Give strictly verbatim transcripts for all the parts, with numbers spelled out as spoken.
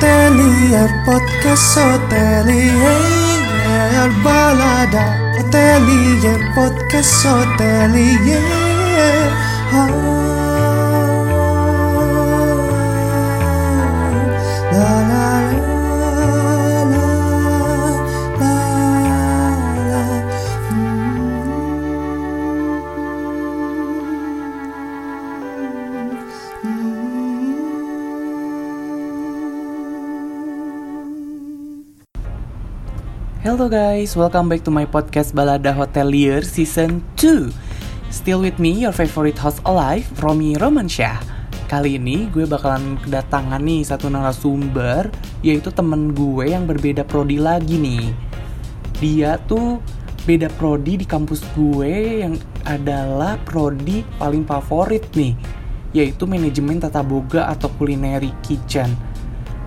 Hotelier, podcast hotelier, Balada Hotelier, podcast hotelier. Ah, la la la la la. Hmm. Hmm. Hello guys, welcome back to my podcast Balada Hotelier Season two. Still with me, your favorite host alive, Romi Roman Shah. Kali ini gue bakalan kedatangan nih satu narasumber, yaitu temen gue yang berbeda prodi lagi nih. Dia tuh beda prodi di kampus gue yang adalah prodi paling favorit nih, yaitu manajemen tata boga atau culinary kitchen.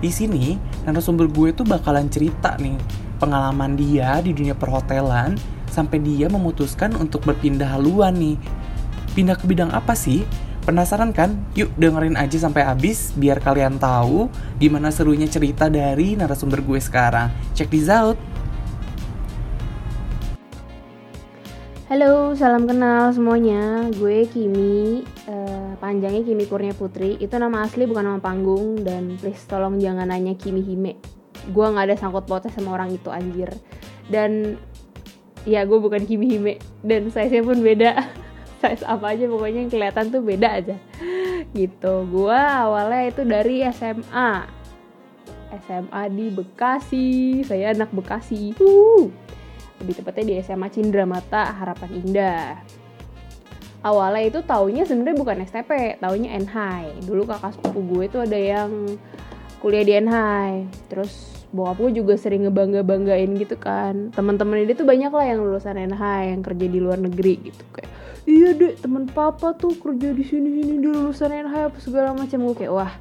Di sini, narasumber gue tuh bakalan cerita nih pengalaman dia di dunia perhotelan sampai dia memutuskan untuk berpindah haluan nih. Pindah ke bidang apa sih? Penasaran kan? Yuk dengerin aja sampai habis biar kalian tahu gimana serunya cerita dari narasumber gue sekarang. Check this out. Halo, salam kenal semuanya. Gue Kimi, uh, panjangnya Kimi Kurnia Putri. Itu nama asli bukan nama panggung, dan please tolong jangan nanya Kimi Hime. Gue gak ada sangkut pautnya sama orang itu, anjir. Dan ya, gue bukan Kimi Hime, dan size-nya pun beda. Size apa aja pokoknya yang kelihatan tuh beda aja gitu. Gue awalnya itu dari S M A S M A di Bekasi. Saya anak Bekasi, uh. lebih tepatnya di S M A Cindramata Harapan Indah. Awalnya itu taunya sebenarnya bukan S T P, taunya N H A I. Dulu kakak sepupu gue itu ada yang kuliah di N H, terus bokap gue juga sering ngebangga-banggain gitu kan. Teman-teman dia tuh banyak lah yang lulusan N H, yang kerja di luar negeri gitu, kayak iya dek, teman papa tuh kerja di sini-sini, di lulusan N H apa segala macam. Gue kayak wah,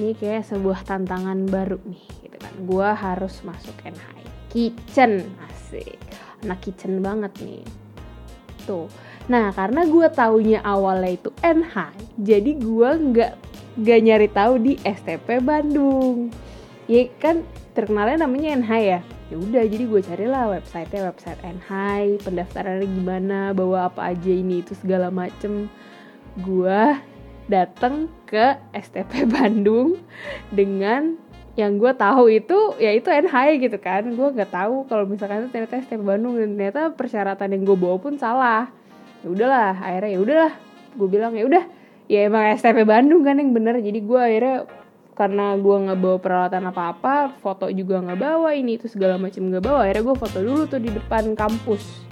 ini kayak sebuah tantangan baru nih gitu kan. Gue harus masuk N H, kitchen, asik, anak kitchen banget nih tuh. Nah karena gue taunya awalnya itu N H, jadi gue nggak gak nyari tahu di S T P Bandung. Ya kan terkenalnya namanya N H ya. Ya udah, jadi gue carilah website-nya, website N H I, pendaftarannya gimana, bawa apa aja ini itu segala macem. Gue datang ke S T P Bandung dengan yang gue tahu itu ya itu N H I gitu kan. Gue nggak tahu kalau misalkan itu ternyata S T P Bandung, dan ternyata persyaratan yang gue bawa pun salah. Ya udahlah, akhirnya ya udahlah. Gue bilang ya udah. Ya emang S T P Bandung kan yang bener. Jadi gue akhirnya, karena gue gak bawa peralatan apa-apa, foto juga gak bawa, ini itu segala macam gak bawa, akhirnya gue foto dulu tuh di depan kampus.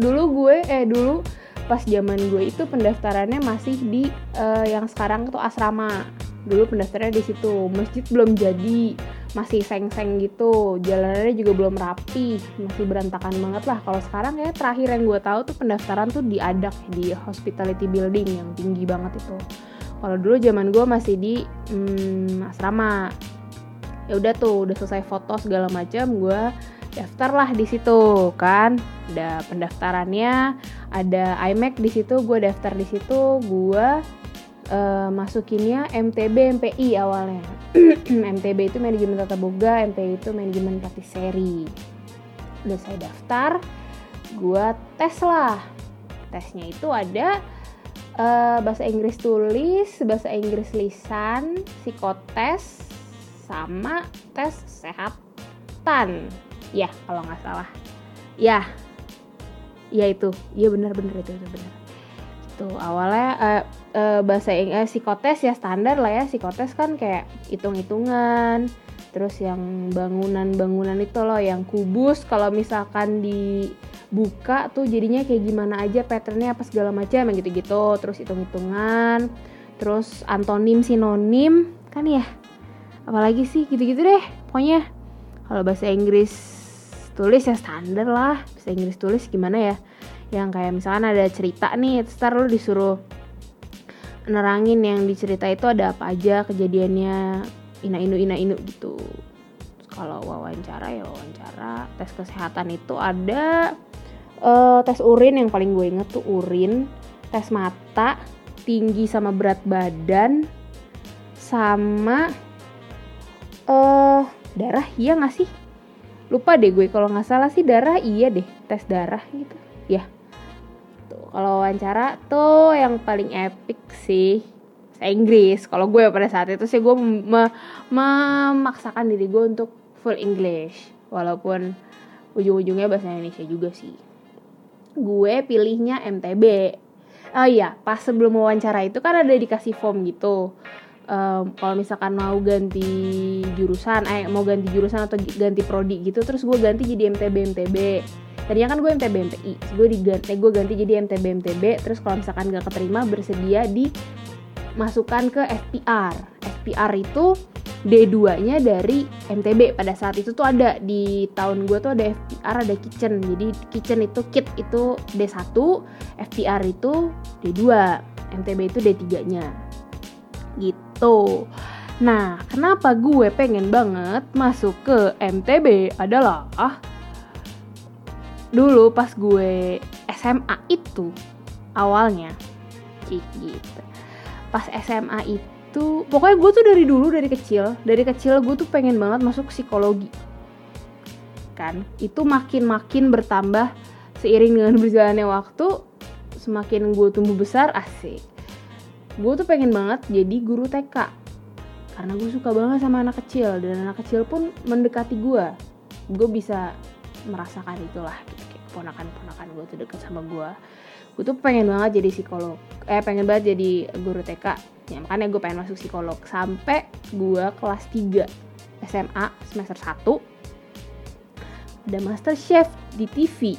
Dulu gue, eh dulu pas zaman gue itu pendaftarannya masih di uh, yang sekarang tuh asrama. Dulu pendaftarannya di situ. Masjid belum jadi, masih seng-seng gitu. Jalanannya juga belum rapi, masih berantakan banget lah. Kalau sekarang kayak terakhir yang gue tahu tuh pendaftaran tuh di Adak, di hospitality building yang tinggi banget itu. Kalau dulu zaman gue masih di hmm, asrama. Ya udah tuh, udah selesai foto segala macam, gue daftar lah di situ kan. Ada pendaftarannya, ada iMac di situ, gue daftar di situ, gue Uh, masukinnya M T B M P I awalnya. M T B itu manajemen tata boga, M P I itu manajemen patiseri. Udah saya daftar, gue tes lah. Tesnya itu ada uh, bahasa Inggris tulis, bahasa Inggris lisan, psikotes, sama tes kesehatan. Ya kalau nggak salah. Ya, ya itu, ya benar-benar itu, itu benar. Tuh awalnya uh, uh, bahasa Inggris uh, psikotes ya standar lah ya. Psikotes kan kayak hitung-hitungan, terus yang bangunan-bangunan itu loh, yang kubus kalau misalkan dibuka tuh jadinya kayak gimana aja, patternnya apa segala macam yang gitu-gitu. Terus hitung-hitungan, terus antonim sinonim kan ya, apalagi sih gitu-gitu deh pokoknya. Kalau bahasa Inggris tulis ya standar lah. Bahasa Inggris tulis gimana ya, yang kayak misalkan ada cerita nih, ntar lu disuruh nerangin yang dicerita itu ada apa aja kejadiannya, ina inu ina inu gitu. Terus kalau wawancara ya wawancara. Tes kesehatan itu ada uh, tes urin, yang paling gue inget tuh urin, tes mata, tinggi sama berat badan, sama uh, darah iya nggak sih? Lupa deh gue, kalau nggak salah sih darah iya deh, tes darah gitu. Ya, tuh kalau wawancara tuh yang paling epic sih bahasa Inggris. Kalau gue pada saat itu sih gue mem- memaksakan diri gue untuk full English, walaupun ujung-ujungnya bahasa Indonesia juga sih. Gue pilihnya M T B. Oh iya, pas sebelum wawancara itu kan ada dikasih form gitu. Um, kalau misalkan mau ganti jurusan, eh mau ganti jurusan atau ganti prodi gitu, terus gue ganti jadi M T B M T B. Tadinya kan gue M T B M P I, gue diganti, gue ganti jadi M T B M T B. Terus kalau misalkan gak keterima, bersedia dimasukkan ke F P R. F P R itu D dua-nya dari M T B. Pada saat itu tuh ada di tahun gue tuh ada F P R, ada kitchen. Jadi kitchen itu kit itu D satu, F P R itu D dua, M T B itu D tiga-nya. Gitu. Tuh. Nah, kenapa gue pengen banget masuk ke M T B adalah ah, dulu pas gue S M A itu awalnya cik gitu. Pas S M A itu, pokoknya gue tuh dari dulu dari kecil, dari kecil gue tuh pengen banget masuk psikologi. Kan, itu makin-makin bertambah seiring dengan berjalannya waktu, semakin gue tumbuh besar asik. Gue tuh pengen banget jadi guru T K karena gue suka banget sama anak kecil, dan anak kecil pun mendekati gue. Gue bisa merasakan itulah, kayak ponakan-ponakan gue tuh dekat sama gue. Gue tuh pengen banget jadi psikolog, eh pengen banget jadi guru T K. Ya, makanya gue pengen masuk psikolog sampai gue kelas tiga S M A semester satu. Ada MasterChef di T V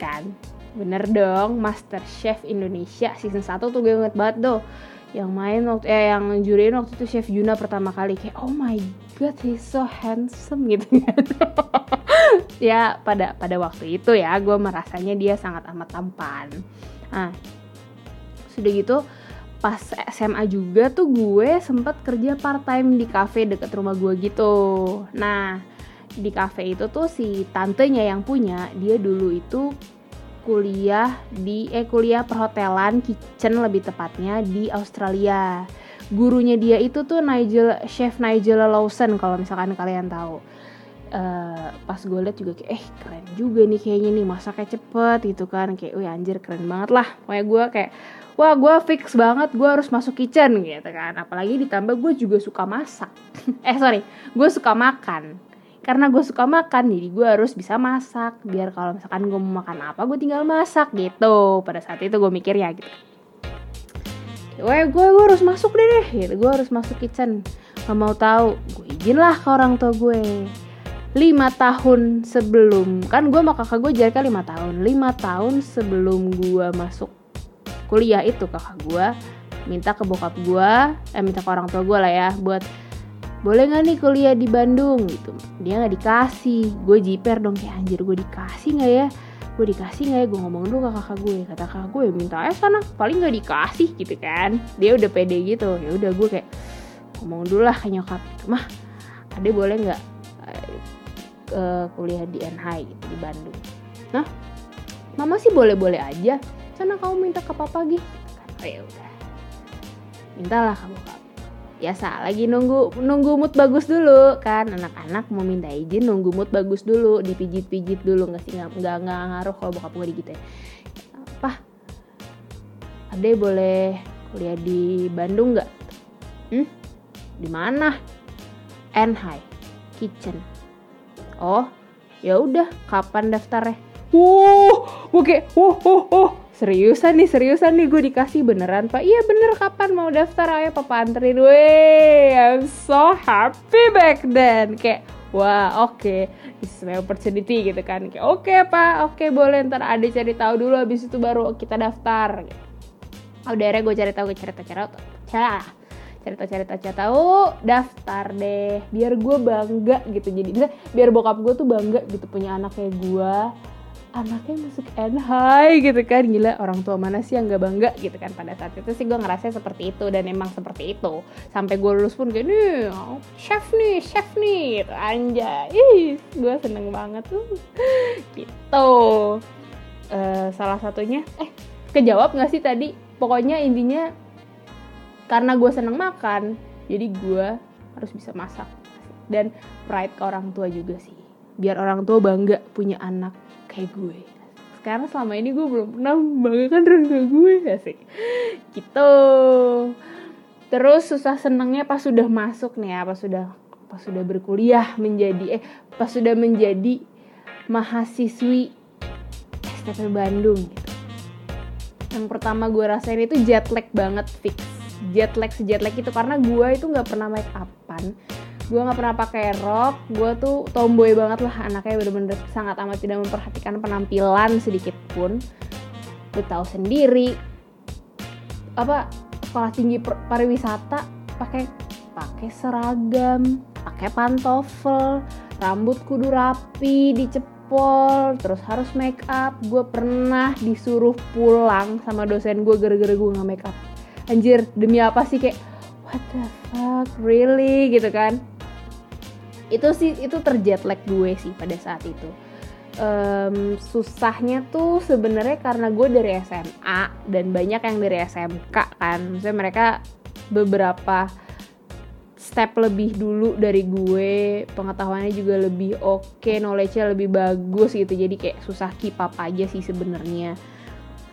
kan. Bener dong, MasterChef Indonesia season satu tuh gue inget banget tuh. Yang main waktu, eh yang juriin waktu itu Chef Juna pertama kali. Kayak oh my god, he's so handsome gitu kan. Ya pada pada waktu itu ya gue merasanya dia sangat amat tampan. Nah, sudah gitu pas S M A juga tuh gue sempat kerja part time di kafe deket rumah gue gitu. Nah, di kafe itu tuh si tantenya yang punya, dia dulu itu kuliah di eh kuliah perhotelan kitchen lebih tepatnya di Australia. Gurunya dia itu tuh Nigel, Chef Nigel Lawson kalau misalkan kalian tahu. Uh, pas gue liat juga kayak eh keren juga nih kayaknya nih, masaknya cepet gitu kan, kayak wih anjir keren banget lah. Pokoknya gue kayak wah gue fix banget gue harus masuk kitchen gitu kan. Apalagi ditambah gue juga suka masak. eh sorry gue suka makan. Karena gue suka makan, jadi gue harus bisa masak. Biar kalau misalkan gue mau makan apa, gue tinggal masak gitu. Pada saat itu gue mikir ya gitu. Wah, gue gue harus masuk deh deh. Gitu. Gue harus masuk kitchen. Gak mau tahu, gue izin lah ke orang tua gue. lima tahun sebelum, kan gue sama kakak gue jaraknya lima tahun. lima tahun sebelum gue masuk kuliah itu, kakak gue minta ke bokap gue, eh minta ke orang tua gue lah ya, buat boleh gak nih kuliah di Bandung gitu. Dia gak dikasih. Gue jiper dong, kayak anjir gue dikasih gak ya Gue dikasih gak ya Gue ngomong dulu ke kakak gue. Kata kakak gue minta eh sana, paling gak dikasih gitu kan. Dia udah pede gitu. Ya udah gue kayak ngomong dulu lah ke nyokap, mah ade boleh gak uh, kuliah di N H A I gitu, di Bandung. Nah, mama sih boleh-boleh aja, sana kamu minta ke papa gitu. Oh ya udah, mintalah ke bokap. Biasa lagi nunggu nunggu mood bagus dulu kan, anak-anak mau minta izin nunggu mood bagus dulu, dipijit-pijit dulu. Nggak sih, nggak nggak ngaruh kalau bokap gue gitu ya. Apa ade boleh kuliah di Bandung nggak? Hmm, di mana? N H A I Kitchen. Oh ya udah, kapan daftarnya? Wuh, oke, wuh, wuh, wuh. Seriusan nih, seriusan nih gue dikasih beneran, Pak. Iya bener, kapan mau daftar? Ayo papa anterin. Wey, I'm so happy back then. Kayak, wah oke, okay. This is my opportunity gitu kan. Kayak oke okay, Pak, oke okay, boleh. Ntar ade cari tahu dulu, habis itu baru kita daftar. Oh, daerah gue cari tahu, gue cari tahu, cari tahu, cari tahu, cari tahu, cari tahu, daftar deh. Biar gue bangga gitu. Jadi, misalnya, biar bokap gue tuh bangga gitu punya anak kayak gue. Anaknya masuk N H A I gitu kan. Gila, orang tua mana sih yang gak bangga gitu kan. Pada saat itu sih gue ngerasa seperti itu. Dan emang seperti itu sampai gue lulus pun kayak nih, oh, chef nih, chef nih gitu. Anjay, ih, gue seneng banget tuh. Gitu uh, Salah satunya Eh, kejawab gak sih tadi? Pokoknya intinya karena gue seneng makan, jadi gue harus bisa masak. dan pride ke orang tua juga sih. Biar orang tua bangga punya anak kayak gue. Sekarang selama ini gue belum pernah membanggakan orang tua gue, gak sih? Gitu. Terus susah senengnya pas sudah masuk nih ya, pas sudah pas sudah berkuliah menjadi eh pas sudah menjadi mahasiswi S T P Bandung gitu. Yang pertama gue rasain itu jet lag banget, fix. Jet lag sejet lag itu karena gue itu nggak pernah make upan. Gue gak pernah pakai rok, gue tuh tomboy banget lah anaknya, bener-bener sangat amat tidak memperhatikan penampilan sedikit pun. Gue tahu sendiri apa sekolah tinggi pariwisata pakai pakai seragam, pakai pantofel, rambut kudu rapi, dicepol, terus harus make up. Gue pernah disuruh pulang sama dosen gue gara-gara gue nggak make up. Anjir, demi apa sih, kayak what the fuck, really gitu kan? Itu sih, itu terjet lag gue sih pada saat itu. Um, susahnya tuh sebenarnya karena gue dari S M A dan banyak yang dari S M K kan, maksudnya mereka beberapa step lebih dulu dari gue, pengetahuannya juga lebih oke, knowledge-nya lebih bagus gitu, jadi kayak susah keep up aja sih sebenarnya.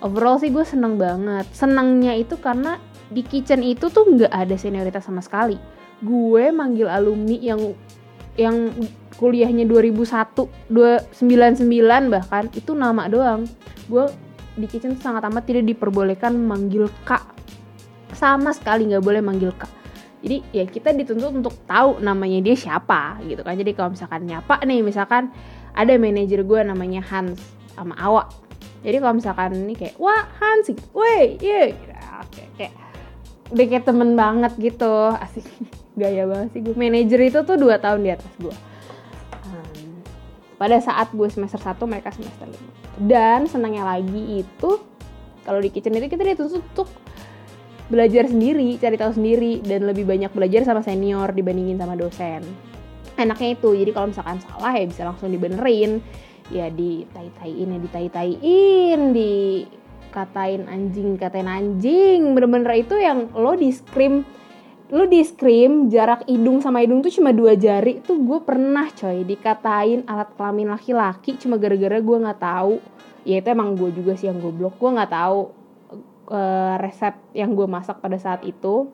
Overall sih gue seneng banget. Senengnya itu karena di kitchen itu tuh nggak ada senioritas sama sekali. Gue manggil alumni yang yang kuliahnya dua ribu satu, sembilan sembilan bahkan, itu nama doang. Gue di kitchen sangat amat tidak diperbolehkan manggil kak, sama sekali nggak boleh manggil kak. Jadi ya kita dituntut untuk tahu namanya dia siapa gitu kan. Jadi kalau misalkan nyapa nih, misalkan ada manajer gue namanya Hans sama Awa, jadi kalau misalkan ini kayak wah Hans, woi ye, oke oke, udah kayak temen banget gitu, asik. Gaya banget sih gue. Manajer itu tuh dua tahun di atas gue. Hmm. Pada saat gue semester satu, mereka semester lima. Dan senangnya lagi itu, kalau di kitchen itu kita dituntut untuk belajar sendiri, cari tahu sendiri, dan lebih banyak belajar sama senior dibandingin sama dosen. Enaknya itu, jadi kalau misalkan salah ya bisa langsung dibenerin. Ya ditai-taiin, ya ditai-taiin, dikatain anjing, katain anjing. Bener-bener itu yang lo di scream. Lu di scrim, jarak hidung sama hidung tuh cuma dua jari. Tuh gue pernah coy dikatain alat kelamin laki-laki cuma gara-gara gue gak tahu. Ya itu emang gue juga sih yang goblok. Gue gak tahu uh, resep yang gue masak pada saat itu.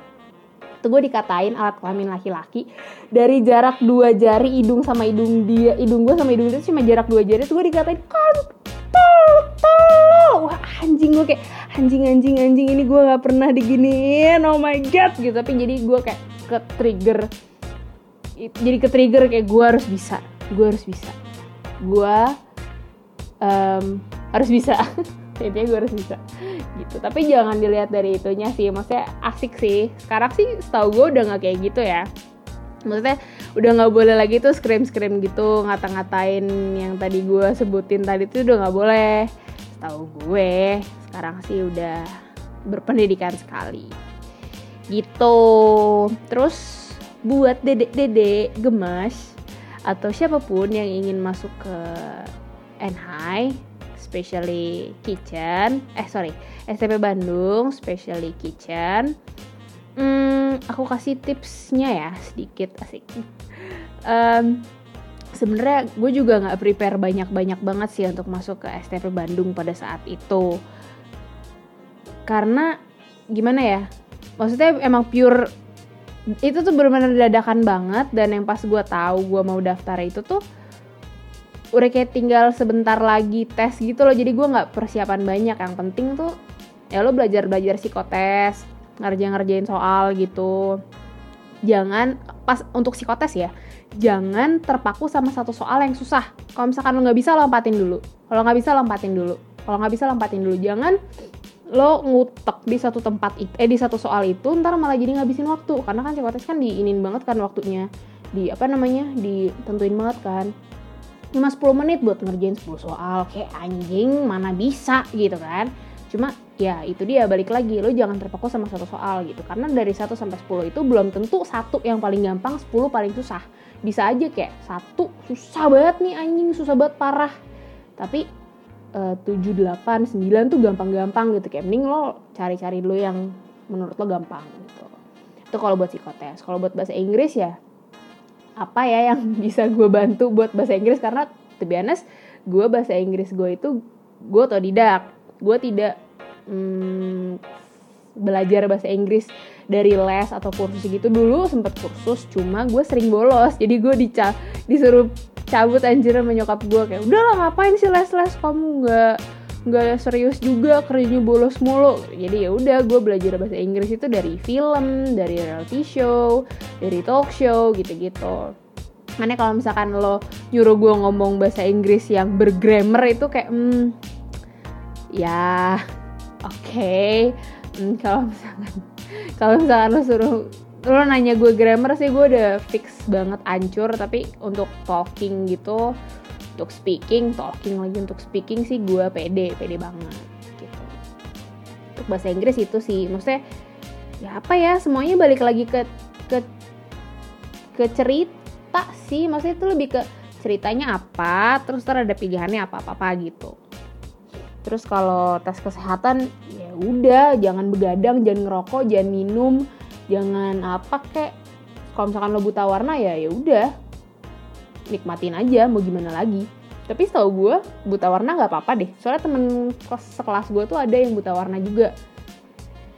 Tuh gue dikatain alat kelamin laki-laki. Dari jarak dua jari hidung sama hidung dia, hidung gue sama hidung dia cuma jarak dua jari. Tuh gue dikatain kontol. Wah anjing, gue kayak anjing anjing anjing ini gue nggak pernah diginiin, oh my god gitu. Tapi jadi gue kayak ke trigger, jadi ke trigger kayak gue harus bisa, gue harus bisa, gue um, harus bisa, intinya gue harus bisa gitu. Tapi jangan dilihat dari itunya sih, maksudnya asik sih. Sekarang sih setahu gue udah nggak kayak gitu ya, maksudnya udah nggak boleh lagi tuh scream-scream gitu, ngata-ngatain yang tadi gue sebutin tadi tuh udah nggak boleh. Tahu gue sekarang sih udah berpendidikan sekali gitu. Terus buat dedek-dedek gemas atau siapapun yang ingin masuk ke N H A I, especially kitchen, eh sorry S T P Bandung, especially kitchen, hmm, aku kasih tipsnya ya sedikit, asik. um, Sebenarnya gue juga gak prepare banyak-banyak banget sih untuk masuk ke S T P Bandung pada saat itu. Karena gimana ya, maksudnya emang pure, itu tuh bener-bener dadakan banget. Dan yang pas gue tahu gue mau daftar itu tuh udah kayak tinggal sebentar lagi tes gitu loh. Jadi gue gak persiapan banyak. Yang penting tuh ya lo belajar-belajar psikotes, ngerjain-ngerjain soal gitu. Jangan, pas untuk psikotes ya, jangan terpaku sama satu soal yang susah. Kalau misalkan lo nggak bisa, lompatin dulu. Kalau nggak bisa, lompatin dulu. Kalau nggak bisa, lompatin dulu. Jangan lo ngutek di satu tempat itu, eh di satu soal itu, ntar malah jadi ngabisin waktu. Karena kan psikotes kan diinin banget kan waktunya, di apa namanya, ditentuin banget kan. Cuma sepuluh menit buat ngerjain sepuluh soal, kayak anjing mana bisa gitu kan. Cuma ya itu dia, balik lagi, lo jangan terpaku sama satu soal gitu. Karena dari satu sampai sepuluh itu belum tentu satu yang paling gampang, sepuluh paling susah. Bisa aja kayak satu susah banget nih anjing, susah banget parah. Tapi eh, tujuh, delapan, sembilan tuh gampang-gampang gitu. Kayak mending lo cari-cari dulu yang menurut lo gampang gitu. Itu kalau buat psikotes. Kalau buat bahasa Inggris ya apa ya yang bisa gue bantu buat bahasa Inggris, karena to be honest, gue bahasa Inggris gue itu gue otodidak, gue tidak hmm, belajar bahasa Inggris dari les atau kursus gitu. Dulu sempet kursus, cuma gue sering bolos, jadi gue dica- disuruh cabut anjir sama nyokap gue, kayak udahlah ngapain sih les-les, kamu nggak nggak serius juga, kerjanya bolos mulu. Jadi ya udah, gue belajar bahasa Inggris itu dari film, dari reality show, dari talk show gitu-gitu. Makanya kalau misalkan lo nyuruh gue ngomong bahasa Inggris yang bergrammar itu kayak hmm ya oke okay. Hmm, kalau misalkan kalau misalkan lo suruh lo nanya gue grammar sih gue udah fix banget ancur, tapi untuk talking gitu, untuk speaking, talking lagi untuk speaking sih gue pede, pede banget gitu. Untuk bahasa Inggris itu sih, maksudnya ya apa ya, semuanya balik lagi ke ke ke cerita sih, maksudnya itu lebih ke ceritanya apa, terus ntar ada pilihannya apa-apa gitu. Terus kalau tes kesehatan ya udah, jangan begadang, jangan ngerokok, jangan minum, jangan apa kek. Kalau misalkan lo buta warna ya ya udah, nikmatin aja, mau gimana lagi. Tapi setahu gue buta warna nggak apa-apa deh, soalnya temen sekelas gue tuh ada yang buta warna juga.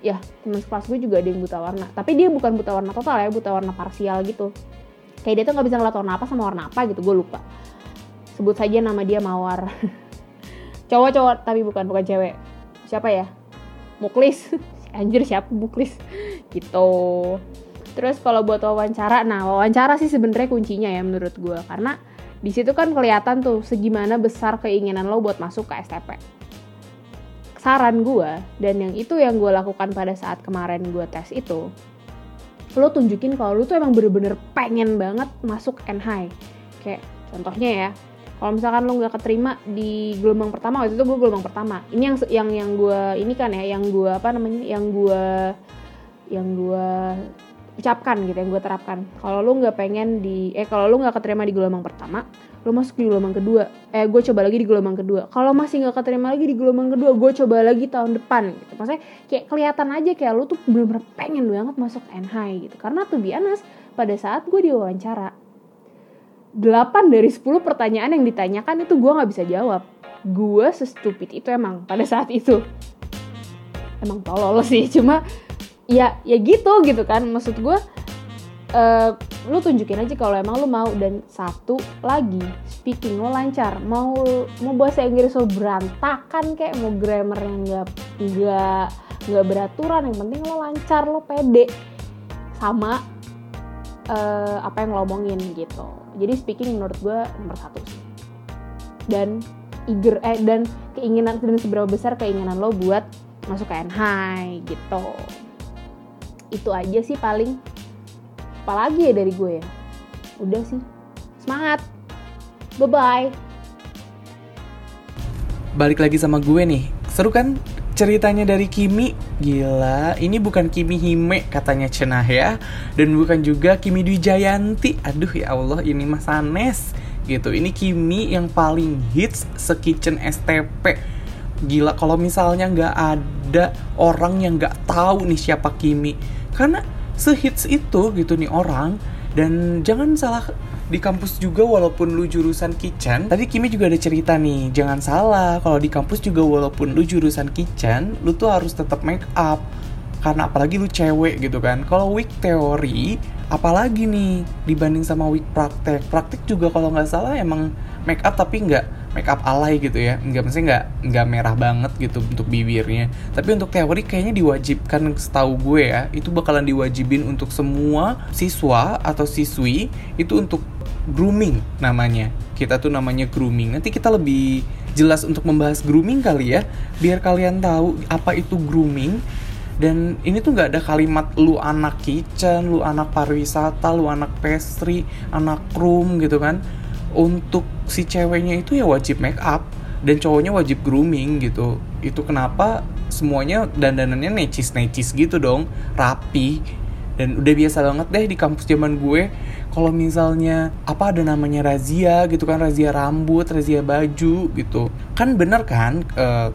Ya temen sekelas gue juga ada yang buta warna, tapi dia bukan buta warna total ya, buta warna parsial gitu. Kayak dia tuh nggak bisa ngeliat warna apa sama warna apa gitu, gue lupa. Sebut saja nama dia Mawar. Cowok-cowok tapi bukan bukan cewek. Siapa ya? Muklis. Anjir siapa Muklis gitu. Terus kalau buat wawancara, nah wawancara sih sebenarnya kuncinya ya menurut gue, karena di situ kan kelihatan tuh segimana besar keinginan lo buat masuk ke S T P. Saran gue, dan yang itu yang gue lakukan pada saat kemarin gue tes itu, lo tunjukin kalau lo tuh emang bener-bener pengen banget masuk N H A I. Kayak contohnya ya, kalau misalkan lo nggak keterima di gelombang pertama, waktu itu gue gelombang pertama. Ini yang yang yang gue ini kan ya, yang gue apa namanya, yang gue yang gue ucapkan gitu, yang gue terapkan. Kalau lo nggak pengen di eh kalau lo nggak keterima di gelombang pertama, lo masuk di gelombang kedua. Eh gue coba lagi di gelombang kedua. Kalau masih nggak keterima lagi di gelombang kedua, gue coba lagi tahun depan. Gitu. Maksudnya kayak kelihatan aja kayak lo tuh bener-bener pengen banget masuk N H gitu. Karena to be honest, pada saat gue diwawancara, delapan dari sepuluh pertanyaan yang ditanyakan itu gue nggak bisa jawab. Gue sestupid itu emang pada saat itu. Emang tolol sih, cuma ya ya gitu gitu kan, maksud gue uh, lu tunjukin aja kalau emang lu mau. Dan satu lagi, speaking lo lancar, mau mau bahasa Inggris lo berantakan kayak, mau grammar yang nggak nggak nggak beraturan, yang penting lo lancar, lo pede sama uh, apa yang lo omongin gitu. Jadi speaking menurut gue nomor satu sih, dan eager eh dan keinginan, dan seberapa besar keinginan lo buat masuk ke N H gitu. Itu aja sih paling. Apalagi ya dari gue ya. Udah sih. Semangat. Bye-bye. Balik lagi sama gue nih. Seru kan ceritanya dari Kimi? Gila, ini bukan Kimi Hime katanya Cenah ya. Dan bukan juga Kimi Dwi Jayanti. Aduh ya Allah, ini mah sanes gitu. Ini Kimi yang paling hits se-kitchen S T P. Gila, kalau misalnya nggak ada orang yang nggak tahu nih siapa Kimi, karena sehits itu gitu nih orang. Dan jangan salah, di kampus juga walaupun lu jurusan kitchen, tadi Kimi juga ada cerita nih, jangan salah kalau di kampus juga walaupun lu jurusan kitchen, lu tuh harus tetap make up, karena apalagi lu cewek gitu kan. Kalau week teori, apalagi nih dibanding sama week praktek. Praktek juga kalau nggak salah emang make up, tapi nggak make up alay gitu ya, nggak, maksudnya nggak nggak merah banget gitu untuk bibirnya. Tapi untuk teori kayaknya diwajibkan, setahu gue ya, itu bakalan diwajibin untuk semua siswa atau siswi itu untuk grooming namanya. Kita tuh namanya grooming. Nanti kita lebih jelas untuk membahas grooming kali ya, biar kalian tahu apa itu grooming. Dan ini tuh nggak ada kalimat lu anak kitchen, lu anak pariwisata, lu anak pastry, anak room gitu kan. Untuk si ceweknya itu ya wajib make up, dan cowoknya wajib grooming gitu. Itu kenapa semuanya dandanannya necis-necis gitu dong, rapi. Dan udah biasa banget deh di kampus zaman gue, kalau misalnya apa ada namanya razia gitu kan, razia rambut, razia baju gitu kan, bener kan? Uh,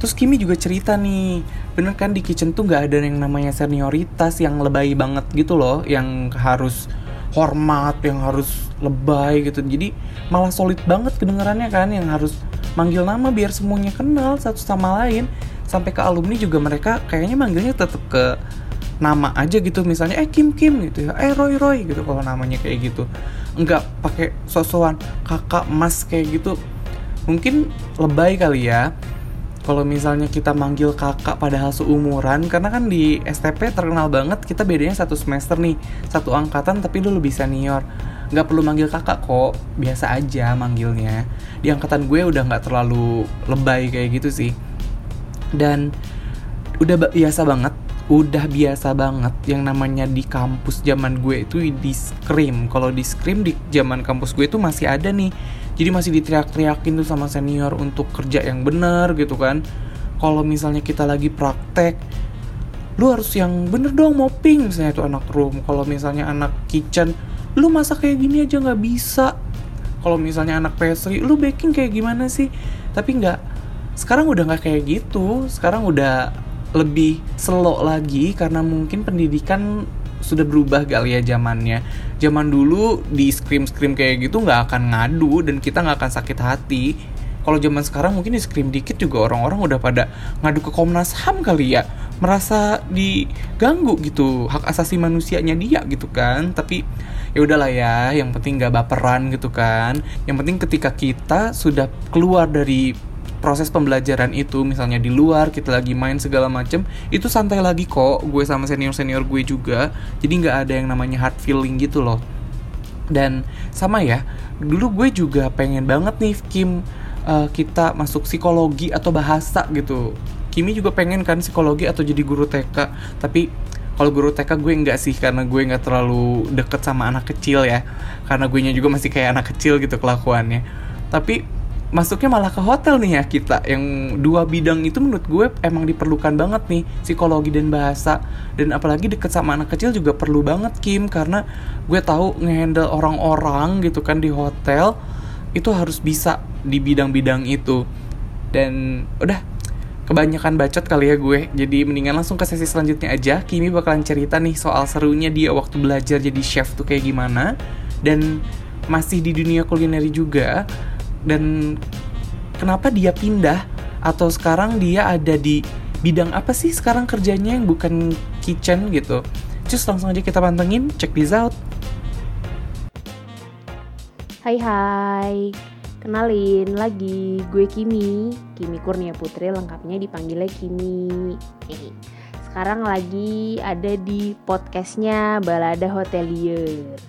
terus Kimi juga cerita nih, bener kan di kitchen tuh gak ada yang namanya senioritas yang lebay banget gitu loh, yang harus hormat, yang harus lebay gitu. Jadi malah solid banget kedengarannya kan, yang harus manggil nama biar semuanya kenal satu sama lain. Sampai ke alumni juga mereka kayaknya manggilnya tetap ke nama aja gitu, misalnya eh Kim Kim gitu ya, eh Roy Roy gitu kalau namanya kayak gitu. Enggak pakai sosokan kakak mas kayak gitu. Mungkin lebay kali ya kalau misalnya kita manggil kakak padahal seumuran, karena kan di S T P terkenal banget kita bedanya satu semester nih, satu angkatan tapi lu lebih senior. Nggak perlu manggil kakak kok, biasa aja manggilnya. Di angkatan gue udah nggak terlalu lebay kayak gitu sih, dan udah biasa banget, udah biasa banget yang namanya di kampus zaman gue itu di skrim. Kalau di skrim di zaman kampus gue itu masih ada nih. Jadi masih diteriak-teriakin tuh sama senior untuk kerja yang benar gitu kan. Kalau misalnya kita lagi praktek, lu harus yang bener dong mopping, misalnya itu anak room. Kalau misalnya anak kitchen, lu masak kayak gini aja gak bisa. Kalau misalnya anak pastry, lu baking kayak gimana sih? Tapi gak, sekarang udah gak kayak gitu. Sekarang udah lebih slow lagi karena mungkin pendidikan sudah berubah kali ya zamannya. Zaman dulu di skrim-skrim kayak gitu nggak akan ngadu dan kita nggak akan sakit hati. Kalau zaman sekarang mungkin di skrim dikit juga orang-orang udah pada ngadu ke Komnas H A M kali ya, merasa diganggu gitu hak asasi manusianya dia gitu kan. Tapi ya udahlah ya, yang penting nggak baperan gitu kan. Yang penting ketika kita sudah keluar dari proses pembelajaran itu, misalnya di luar kita lagi main segala macem, itu santai lagi kok gue sama senior-senior gue juga. Jadi gak ada yang namanya hard feeling gitu loh. Dan sama ya, dulu gue juga pengen banget nih Kim, uh, kita masuk psikologi atau bahasa gitu. Kimi juga pengen kan psikologi atau jadi guru T K. Tapi kalau guru T K gue enggak sih, karena gue gak terlalu deket sama anak kecil ya, karena guenya juga masih kayak anak kecil gitu kelakuannya. Tapi masuknya malah ke hotel nih ya kita. Yang dua bidang itu menurut gue emang diperlukan banget nih, psikologi dan bahasa. Dan apalagi deket sama anak kecil juga perlu banget Kim, karena gue tahu ngehandle orang-orang gitu kan di hotel itu harus bisa di bidang-bidang itu. Dan udah kebanyakan bacot kali ya gue, jadi mendingan langsung ke sesi selanjutnya aja. Kimi bakalan cerita nih soal serunya dia waktu belajar jadi chef tuh kayak gimana. Dan masih di dunia kulineri juga, dan kenapa dia pindah atau sekarang dia ada di bidang apa sih sekarang kerjanya yang bukan kitchen gitu. Just langsung aja kita pantengin, check this out. Hai hai, kenalin lagi gue Kimi, Kimi Kurnia Putri, lengkapnya dipanggilnya Kimi. Sekarang lagi ada di podcastnya Balada Hotelier.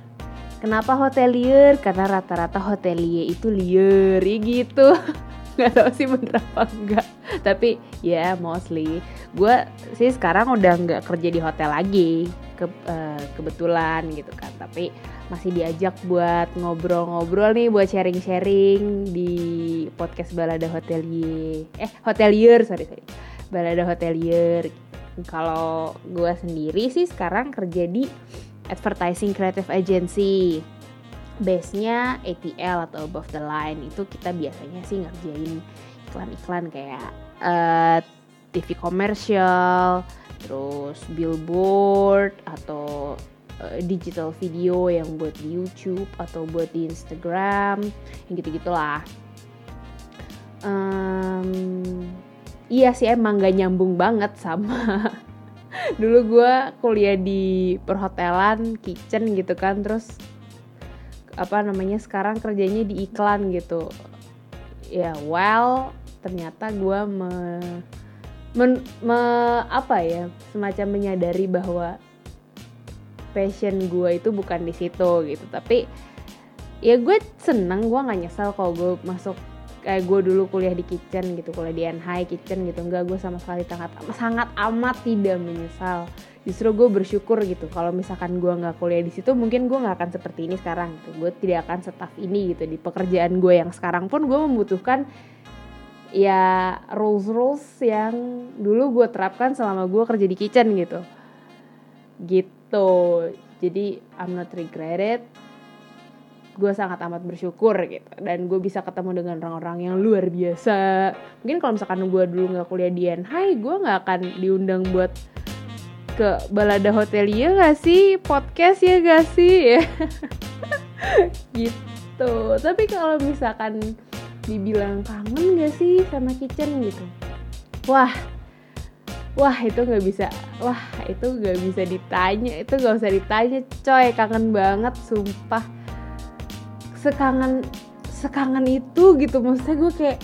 Kenapa hotelier? Karena rata-rata hotelier itu liar, ya gitu. Gak tau sih bener apa enggak, tapi ya yeah, mostly. Gue sih sekarang udah gak kerja di hotel lagi, Ke, uh, kebetulan gitu kan. Tapi masih diajak buat ngobrol-ngobrol nih, buat sharing-sharing di podcast Balada Hotelier. Eh, hotelier, sorry, sorry. Balada Hotelier. Kalau gue sendiri sih sekarang kerja di Advertising Creative Agency, base-nya A T L atau above the line. Itu kita biasanya sih ngerjain iklan-iklan kayak uh, T V komersial, terus billboard, atau uh, digital video yang buat di YouTube atau buat di Instagram, yang gitu-gitulah. um, Iya sih emang gak nyambung banget sama dulu gue kuliah di perhotelan, kitchen gitu kan, terus apa namanya sekarang kerjanya di iklan gitu. Ya well, ternyata gue me, me, me apa ya semacam menyadari bahwa passion gue itu bukan di situ gitu. Tapi ya gue seneng, gue nggak nyesal kalau gue masuk kayak eh, gue dulu kuliah di kitchen gitu, kuliah di N H A I kitchen gitu. Enggak, gue sama sekali sangat, sangat amat tidak menyesal. Justru gue bersyukur gitu, kalau misalkan gue gak kuliah di situ mungkin gue gak akan seperti ini sekarang gitu. Gue tidak akan setaf ini gitu, di pekerjaan gue yang sekarang pun gue membutuhkan ya rules-rules yang dulu gue terapkan selama gue kerja di kitchen gitu. Gitu, jadi I'm not regretted. Gue sangat amat bersyukur gitu, dan gue bisa ketemu dengan orang-orang yang luar biasa. Mungkin kalau misalkan gue dulu nggak kuliah di N H A I, gue nggak akan diundang buat ke Balada Hotelier gak sih? Podcast ya gak sih? Gitu. Tapi kalau misalkan dibilang kangen gak sih sama kitchen gitu? Wah, wah itu gak bisa. Wah itu gak bisa ditanya. Itu gak usah ditanya coy. Kangen banget sumpah. Sekangen sekangen itu gitu. Maksudnya gue kayak,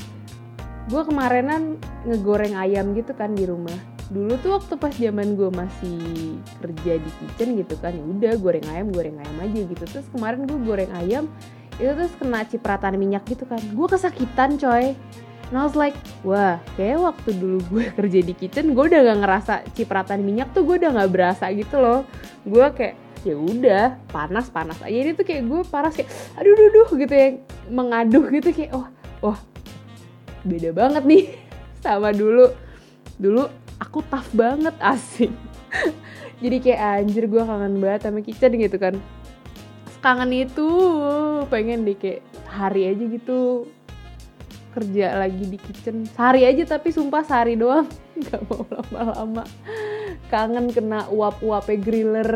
gue kemarinan ngegoreng ayam gitu kan di rumah. Dulu tuh waktu pas zaman gue masih kerja di kitchen gitu kan, udah goreng ayam, goreng ayam aja gitu. Terus kemarin gue goreng ayam, itu terus kena cipratan minyak gitu kan. Gue kesakitan coy. And I was like, wah kayak waktu dulu gue kerja di kitchen, gue udah gak ngerasa cipratan minyak tuh, gue udah gak berasa gitu loh. Gue kayak, ya udah panas-panas aja. Ini tuh kayak gue panas kayak, aduh duh duh gitu ya. Mengaduh gitu kayak, wah, wah beda banget nih sama dulu. Dulu aku tough banget, asik. Jadi kayak anjir gue kangen banget sama kitchen gitu kan. Kangen itu pengen deh kayak hari aja gitu kerja lagi di kitchen. Sehari aja tapi sumpah sehari doang. Gak mau lama-lama. Kangen kena uap-uapnya griller.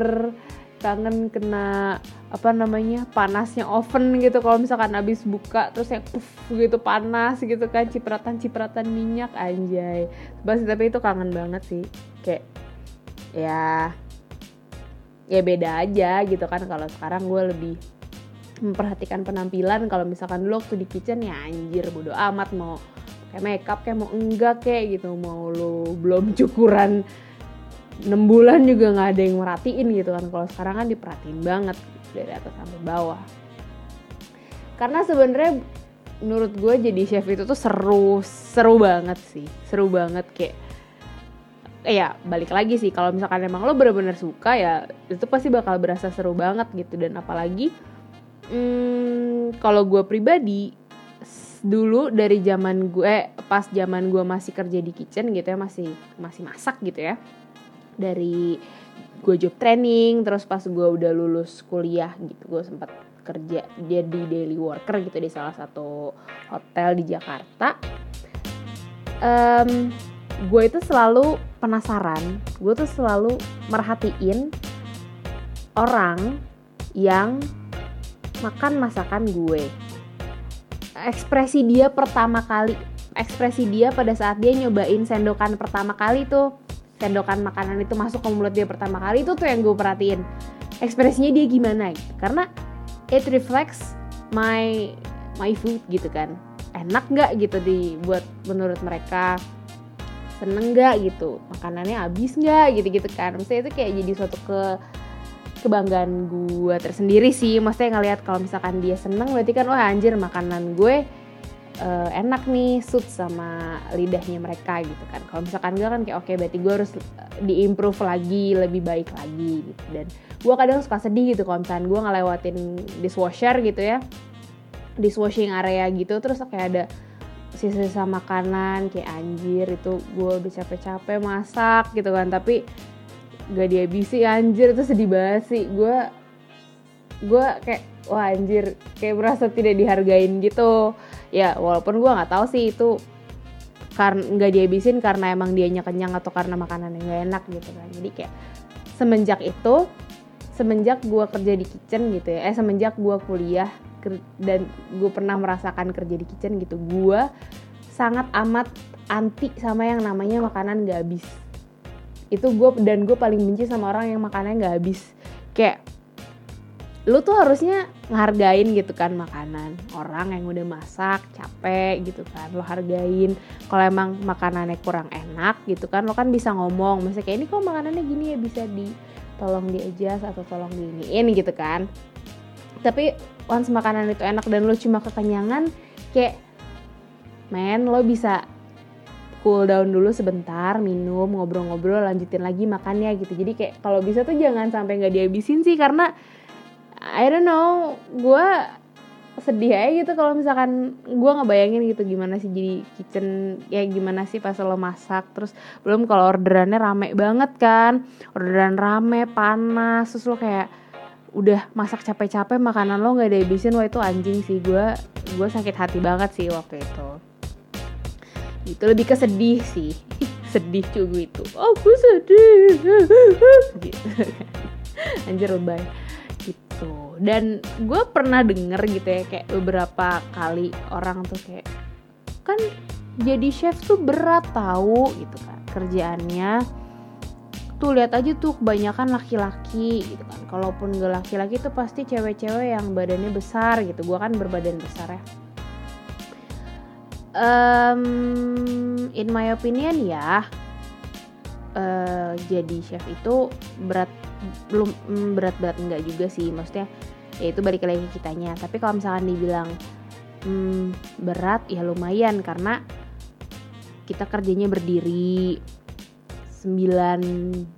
Kangen kena apa namanya panasnya oven gitu. Kalau misalkan abis buka terus yang puff gitu panas gitu kan. Cipratan-cipratan minyak anjay. Tapi itu kangen banget sih. Kayak ya... ya beda aja gitu kan. Kalau sekarang gue lebih memperhatikan penampilan. Kalau misalkan dulu waktu di kitchen ya anjir bodo amat, mau kayak makeup kayak mau enggak kayak gitu, mau lo belum cukuran enam bulan juga nggak ada yang merhatiin gitu kan. Kalau sekarang kan diperhatiin banget dari atas sampai bawah. Karena sebenarnya menurut gue jadi chef itu tuh seru seru banget sih, seru banget kayak. Eh ya balik lagi sih, kalau misalkan emang lo bener-bener suka ya itu pasti bakal berasa seru banget gitu. Dan apalagi hmm, kalau gue pribadi dulu dari zaman gue eh, pas zaman gue masih kerja di kitchen gitu ya, masih masih masak gitu ya, dari gue job training terus pas gue udah lulus kuliah gitu gue sempat kerja jadi daily worker gitu di salah satu hotel di Jakarta. Um, gue itu selalu penasaran, gue tuh selalu merhatiin orang yang makan masakan gue. Ekspresi dia pertama kali, ekspresi dia pada saat dia nyobain sendokan pertama kali tuh, sendokan makanan itu masuk ke mulut dia pertama kali, itu tuh yang gue perhatiin. Ekspresinya dia gimana gitu, karena it reflects my my food gitu kan. Enak gak gitu dibuat menurut mereka, seneng gak gitu, makanannya habis gak gitu-gitu kan. Maksudnya itu kayak jadi suatu ke kebanggaan gue tersendiri sih. Maksudnya ngelihat kalau misalkan dia seneng berarti kan wah anjir makanan gue uh, enak nih, suit sama lidahnya mereka gitu kan. Kalau misalkan gue kan kayak oke okay, berarti gue harus diimprove lagi, lebih baik lagi gitu. Dan gue kadang suka sedih gitu kalau misalkan gue ngelewatin dishwasher gitu ya, dishwashing area gitu, terus kayak ada sisa-sisa makanan kayak anjir itu gue udah capek-capek masak gitu kan tapi gak dihabisi, anjir itu sedih banget sih gue. Gue kayak wah anjir kayak merasa tidak dihargain gitu ya, walaupun gue nggak tahu sih itu karena nggak dihabisin karena emang dianya kenyang atau karena makanannya nggak enak gitu kan. Jadi kayak semenjak itu, semenjak gue kerja di kitchen gitu ya, eh semenjak gue kuliah dan gue pernah merasakan kerja di kitchen gitu, gue sangat amat anti sama yang namanya makanan gak habis. Itu gue, dan gue paling benci sama orang yang makanannya gak habis. Kayak lu tuh harusnya ngehargain gitu kan makanan orang yang udah masak capek gitu kan, lo hargain. Kalau emang makanannya kurang enak gitu kan lo kan bisa ngomong, misalnya kayak ini kok makanannya gini ya, bisa di tolong di adjust atau tolong diiniin gitu kan. Tapi once makanan itu enak dan lo cuma kekenyangan, kayak men lo bisa cool down dulu sebentar, minum, ngobrol-ngobrol, lanjutin lagi makannya gitu. Jadi kayak kalau bisa tuh jangan sampai nggak dihabisin sih, karena I don't know, gue sedih aja gitu kalau misalkan gue ngebayangin gitu gimana sih jadi kitchen, ya gimana sih pas lo masak. Terus belum kalau orderannya rame banget kan, orderan rame, panas, terus lo kayak udah masak capek-capek makanan lo nggak dihabisin. Wah itu anjing sih, gue gue sakit hati banget sih waktu itu. Itu lebih kesedih sih. sedih cuy itu. Aku sedih. Gitu. Anjir lebay. Gitu. Dan gue pernah denger gitu ya, kayak beberapa kali orang tuh kayak, kan jadi chef tuh berat tahu gitu kan kerjaannya. Tuh lihat aja tuh kebanyakan laki-laki gitu kan. Kalaupun gak laki-laki tuh pasti cewek-cewek yang badannya besar gitu. Gue kan berbadan besar ya. Um, in my opinion ya, uh, jadi chef itu berat belum berat-berat enggak juga sih, maksudnya ya itu balik lagi ke kitanya. Tapi kalau misalkan dibilang um, berat ya lumayan, karena kita kerjanya berdiri sembilan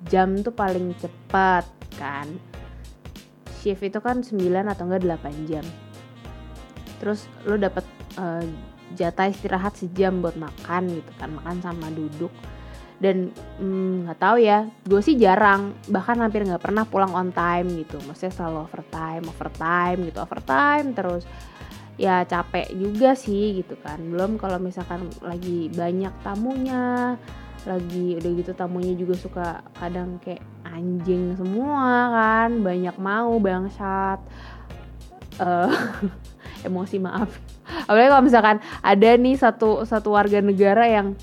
jam tuh paling cepat kan. Shift itu kan sembilan atau enggak delapan jam. Terus lo dapat uh, jatah istirahat sejam buat makan gitu kan, makan sama duduk. Dan hmm, gak tahu ya, gue sih jarang, bahkan hampir gak pernah pulang on time gitu. Maksudnya selalu overtime, overtime gitu, overtime terus. Ya capek juga sih gitu kan. Belum kalau misalkan lagi banyak tamunya, lagi udah gitu tamunya juga suka kadang kayak anjing semua kan, banyak mau bangsat. Uh, emosi maaf. Apalagi kalau misalkan ada nih satu satu warga negara yang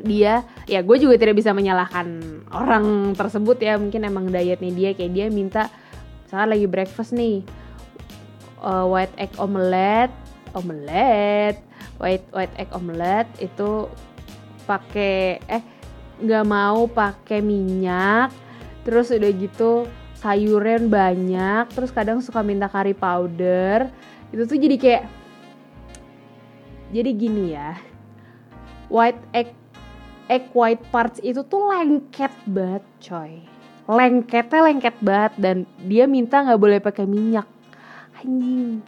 dia, ya gue juga tidak bisa menyalahkan orang tersebut ya, mungkin emang dietnya dia kayak dia minta misalkan lagi breakfast nih uh, white egg omelette, omelette, white white egg omelette itu pakai eh nggak mau pakai minyak, terus udah gitu sayuran banyak, terus kadang suka minta curry powder. Itu tuh jadi kayak, jadi gini ya, white egg, egg white parts itu tuh lengket banget coy. Lengketnya lengket banget, dan dia minta gak boleh pakai minyak. Anjing.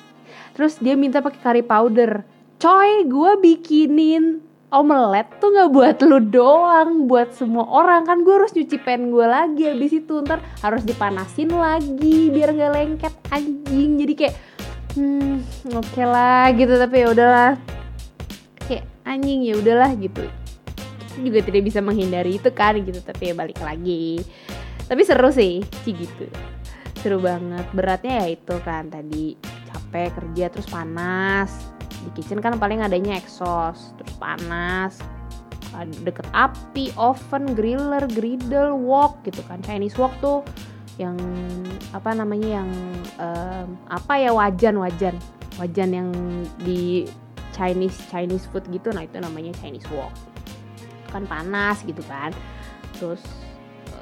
Terus dia minta pakai curry powder. Coy, gue bikinin omelet tuh gak buat lu doang, buat semua orang. Kan gue harus nyuci pan gue lagi abis itu, ntar harus dipanasin lagi biar gak lengket anjing. Jadi kayak hmm oke okay lah gitu, tapi ya udahlah, kayak anjing ya udahlah gitu. Kita juga tidak bisa menghindari itu kan gitu, tapi ya balik lagi. Tapi seru sih, sih gitu. Seru banget. Beratnya ya itu kan tadi, capek kerja terus panas. Di kitchen kan paling adanya exhaust, terus panas. Deket api, oven, griller, griddle, wok gitu kan. Chinese wok tuh yang apa namanya yang um, apa ya wajan-wajan. Wajan yang di Chinese Chinese food gitu, nah itu namanya Chinese wok. Kan panas gitu kan. Terus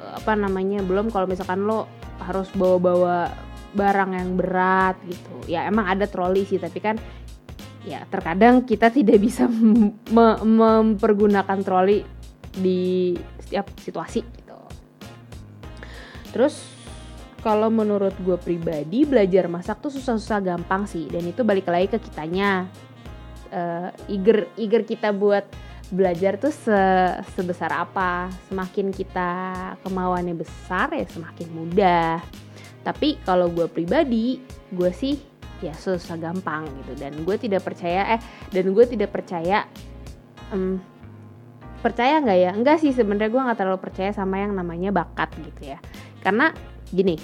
apa namanya, belum kalau misalkan lo harus bawa-bawa barang yang berat gitu. Ya emang ada troli sih, tapi kan ya terkadang kita tidak bisa mem- mem- mempergunakan troli di setiap situasi gitu. Terus kalau menurut gue pribadi, belajar masak tuh susah-susah gampang sih, dan itu balik lagi ke kitanya. Uh, eager eager kita buat belajar tuh se- sebesar apa. Semakin kita kemauannya besar ya semakin mudah. Tapi kalau gue pribadi, gue sih ya susah gampang gitu. Dan gue tidak percaya eh dan gue tidak percaya um, percaya nggak ya enggak sih sebenarnya gue nggak terlalu percaya sama yang namanya bakat gitu ya. Karena gini,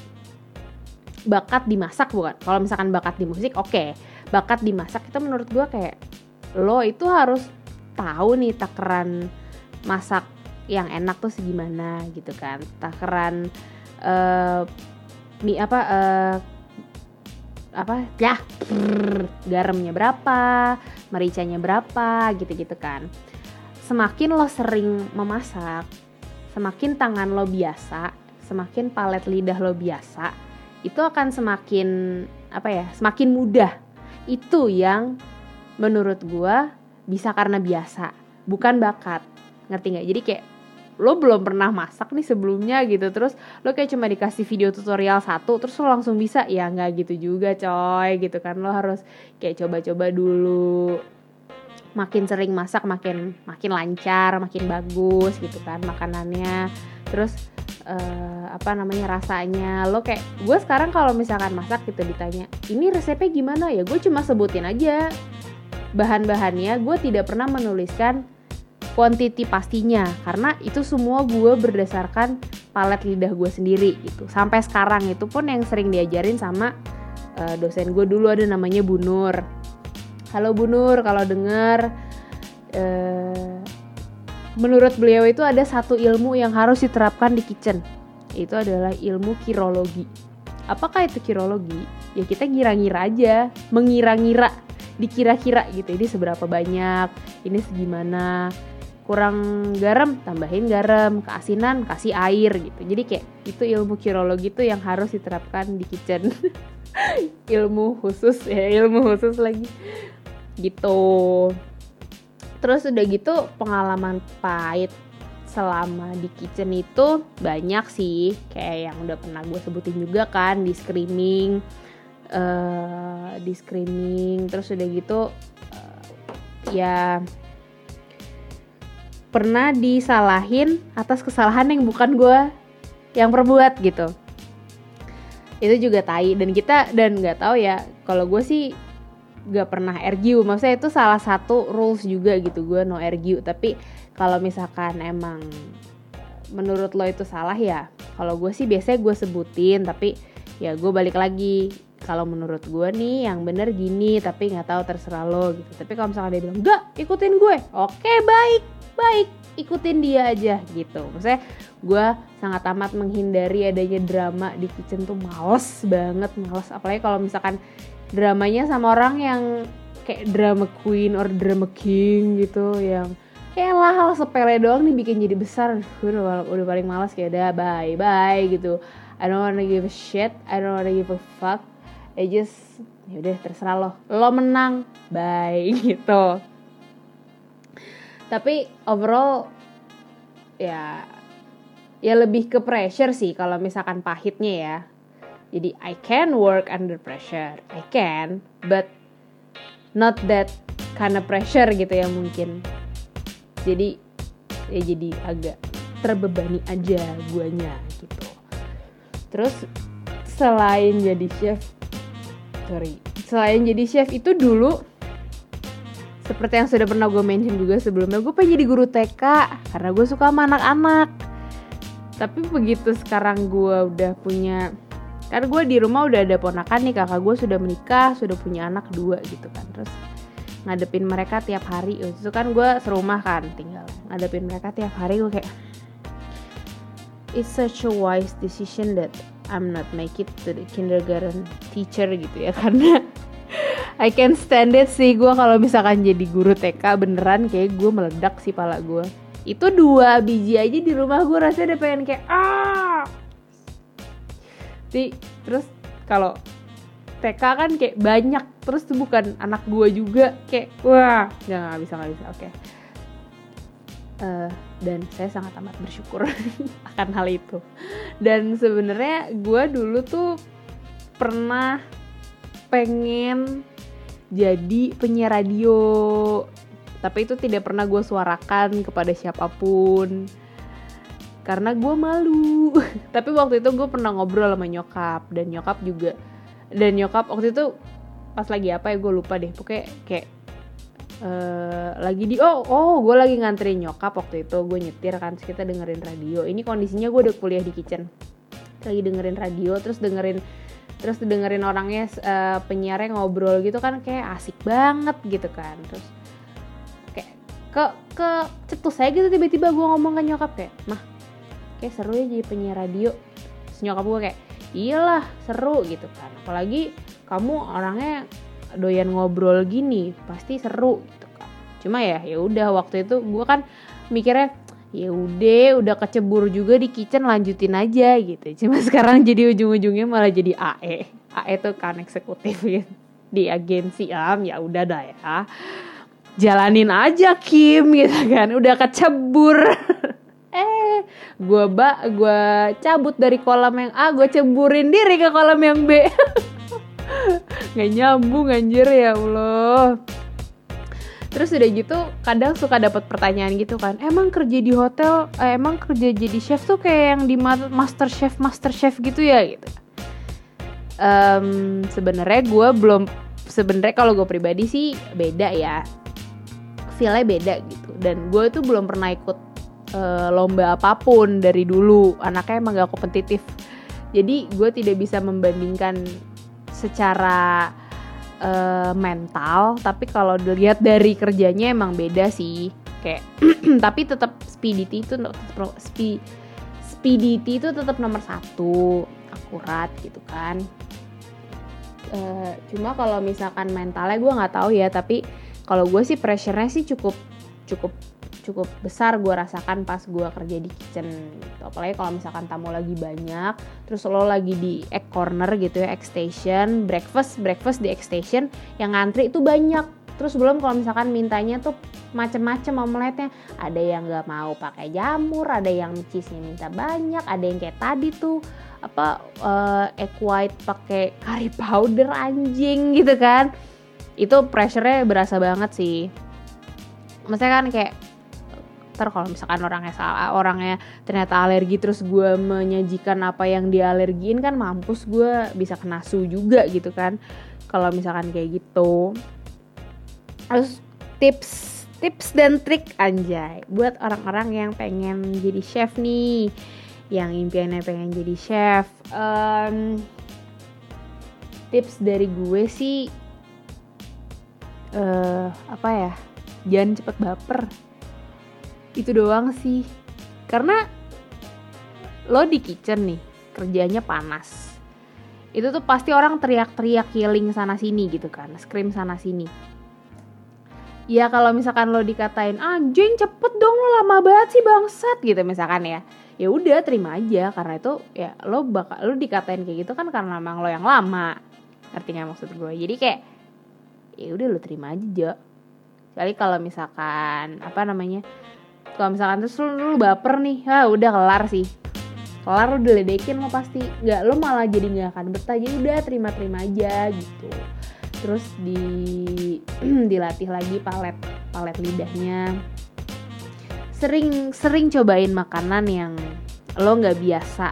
bakat dimasak bukan. Kalau misalkan bakat di musik oke, okay. Bakat dimasak itu menurut gue kayak lo itu harus tahu nih takaran masak yang enak tuh segimana gitu kan, takaran uh, mie apa uh, apa ya garamnya berapa, mericanya berapa gitu-gitu kan. Semakin lo sering memasak, semakin tangan lo biasa, semakin palet lidah lo biasa, itu akan semakin apa ya, semakin mudah. Itu yang menurut gue bisa karena biasa, bukan bakat. Ngerti gak? Jadi kayak lo belum pernah masak nih sebelumnya gitu, terus lo kayak cuma dikasih video tutorial satu terus lo langsung bisa. Ya gak gitu juga coy gitu kan. Lo harus kayak coba-coba dulu. Makin sering masak makin makin lancar, makin bagus gitu kan makanannya. Terus uh, apa namanya rasanya. Lo kayak gue sekarang kalau misalkan masak gitu ditanya ini resepnya gimana, ya gue cuma sebutin aja bahan-bahannya. Gue tidak pernah menuliskan quantity pastinya, karena itu semua gue berdasarkan palet lidah gue sendiri gitu. Sampai sekarang itu pun yang sering diajarin sama uh, dosen gue dulu, ada namanya Bu Nur. Halo Bu Nur, kalau denger, uh, menurut beliau itu ada satu ilmu yang harus diterapkan di kitchen. Itu adalah ilmu kirologi. Apakah itu kirologi? Ya kita ngira-ngira aja, mengira-ngira, dikira-kira gitu, ini seberapa banyak, ini segimana, kurang garam tambahin garam, keasinan kasih air gitu. Jadi kayak itu ilmu kirologi tuh yang harus diterapkan di kitchen. Ilmu khusus ya, ilmu khusus lagi gitu. Terus udah gitu pengalaman pahit selama di kitchen itu banyak sih, kayak yang udah pernah gue sebutin juga kan, di screening, uh, di screening terus udah gitu uh, ya pernah disalahin atas kesalahan yang bukan gue yang perbuat gitu. Itu juga tai. Dan kita dan nggak tahu ya, kalau gue sih nggak pernah argue, maksudnya itu salah satu rules juga gitu, gue no argue. Tapi kalau misalkan emang menurut lo itu salah ya, kalau gue sih biasanya gue sebutin, tapi ya gue balik lagi, kalau menurut gue nih yang bener gini, tapi nggak tahu terserah lo gitu. Tapi kalau misalkan dia bilang enggak, ikutin gue, oke baik baik ikutin dia aja gitu. Maksudnya gue sangat amat menghindari adanya drama di kitchen tuh, males banget, males. Apalagi kalau misalkan dramanya sama orang yang kayak drama queen or drama king gitu, yang ya lah hal sepele doang nih bikin jadi besar. Gue udah, udah paling males, kayak udah bye bye gitu. I don't wanna give a shit, I don't wanna give a fuck, I just yaudah terserah lo, lo menang, bye gitu. Tapi overall ya ya lebih ke pressure sih kalau misalkan pahitnya ya. Jadi I can work under pressure, I can, but not that kind of pressure gitu ya mungkin. Jadi ya jadi agak terbebani aja guanya gitu. Terus selain jadi chef, sorry, selain jadi chef itu dulu, seperti yang sudah pernah gue mention juga sebelumnya, gue pengen jadi guru T K karena gue suka sama anak-anak. Tapi begitu sekarang gue udah punya, karena gue di rumah udah ada ponakan nih, kakak gue sudah menikah, sudah punya anak dua gitu kan. Terus ngadepin mereka tiap hari, itu kan gue serumah kan tinggal, ngadepin mereka tiap hari gue kayak, it's such a wise decision that I'm not make it to the kindergarten teacher gitu ya, karena I can stand it sih gue kalau misalkan jadi guru T K, beneran kayak gue meledak sih pala gue. Itu dua biji aja di rumah gue rasanya udah pengen kayak ah. Terus kalau T K kan kayak banyak, terus tuh bukan anak gue juga, kayak wah nggak nggak bisa nggak bisa. Oke. Okay. Uh, dan saya sangat amat bersyukur akan hal itu. Dan sebenarnya gue dulu tuh pernah pengen jadi penyiar radio, tapi itu tidak pernah gue suarakan kepada siapapun karena gue malu. Tapi waktu itu gue pernah ngobrol sama nyokap, dan nyokap juga, dan nyokap waktu itu pas lagi apa ya gue lupa deh, pokoknya kayak uh, lagi di oh oh gue lagi nganterin nyokap waktu itu, gue nyetir kan, terus kita dengerin radio. Ini kondisinya gue udah kuliah di kitchen, lagi dengerin radio, terus dengerin Terus dengerin orangnya, uh, penyiarnya ngobrol gitu kan, kayak asik banget gitu kan. Terus kayak ke, ke cetus saya gitu, tiba-tiba gue ngomong ke nyokap kayak, mah kayak seru ya jadi penyiar radio. Terus nyokap gue kayak, iyalah seru gitu kan, apalagi kamu orangnya doyan ngobrol gini, pasti seru gitu kan. Cuma ya ya udah waktu itu gue kan mikirnya, ya udah udah kecebur juga di kitchen, lanjutin aja gitu. Cuma sekarang jadi ujung-ujungnya malah jadi A E. A E tuh kan eksekutif gitu. Di agensi am, ya udah dah ya. Jalanin aja Kim gitu kan. Udah kecebur. eh, gua ba, gua cabut dari kolam yang A, gua ceburin diri ke kolam yang B. Gak nyambung anjir, ya Allah. Terus udah gitu kadang suka dapat pertanyaan gitu kan, emang kerja di hotel, eh, emang kerja jadi chef tuh kayak yang di MasterChef MasterChef gitu ya gitu. Um, sebenarnya gue belum, sebenarnya kalau gue pribadi sih beda ya. feel-nya beda gitu. Dan gue tuh belum pernah ikut uh, lomba apapun dari dulu. Anaknya emang gak kompetitif. Jadi gue tidak bisa membandingkan secara uh, mental. Tapi kalau dilihat dari kerjanya emang beda sih. Kayak tapi tetap speedity itu tetap speed, speedity itu tetap nomor satu, akurat gitu kan. Uh, cuma kalau misalkan mentalnya gue nggak tahu ya, tapi kalau gue sih pressure-nya sih cukup cukup cukup besar gue rasakan pas gue kerja di kitchen gitu. Apalagi kalau misalkan tamu lagi banyak, terus lo lagi di egg corner gitu ya, egg station, breakfast breakfast di egg station yang ngantri itu banyak. Terus belum kalau misalkan mintanya tuh macem-macem omeletnya, ada yang nggak mau pakai jamur, ada yang cheese-nya minta banyak, ada yang kayak tadi tuh apa uh, egg white pakai curry powder anjing gitu kan. Itu pressure-nya berasa banget sih. Maksudnya kan kayak ntar kalau misalkan orangnya salah, orangnya ternyata alergi, terus gue menyajikan apa yang dialergiin kan, mampus gue bisa kena su juga gitu kan kalau misalkan kayak gitu. Terus tips tips dan trik anjay buat orang-orang yang pengen jadi chef nih, yang impiannya pengen jadi chef. Um, tips dari gue sih uh, apa ya, jangan cepet baper. Itu doang sih, karena lo di kitchen nih kerjanya panas, itu tuh pasti orang teriak-teriak, yelling sana sini gitu kan, scream sana sini. Ya kalau misalkan lo dikatain anjing cepet dong, lo lama banget sih bangsat gitu misalkan ya, ya udah terima aja, karena itu ya lo bakal lo dikatain kayak gitu kan karena emang lo yang lama, ngerti nggak maksud gue? Jadi kayak ya udah lo terima aja. Kali kalau misalkan apa namanya, kalau misalkan terus lo, lo baper nih, ah udah kelar sih, kelar lo diledekin lo pasti, nggak lo malah jadi nggak akan betah. Jadi udah terima-terima aja gitu. Terus di dilatih lagi palet palet lidahnya. Sering-sering cobain makanan yang lo gak biasa.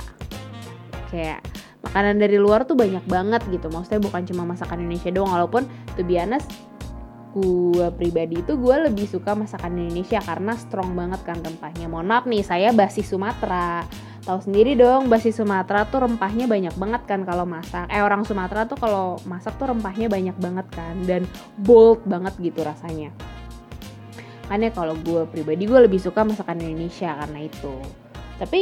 Kayak makanan dari luar tuh banyak banget gitu. Maksudnya bukan cuma masakan Indonesia doang. Walaupun to be honest, gue pribadi itu gue lebih suka masakan Indonesia karena strong banget kan rempahnya. Mohon maaf nih, saya basi Sumatera. Tahu sendiri dong, basi Sumatera tuh rempahnya banyak banget kan kalau masak. Eh orang Sumatera tuh kalau masak tuh rempahnya banyak banget kan. Dan bold banget gitu rasanya. Makanya kalau gue pribadi gue lebih suka masakan Indonesia karena itu. Tapi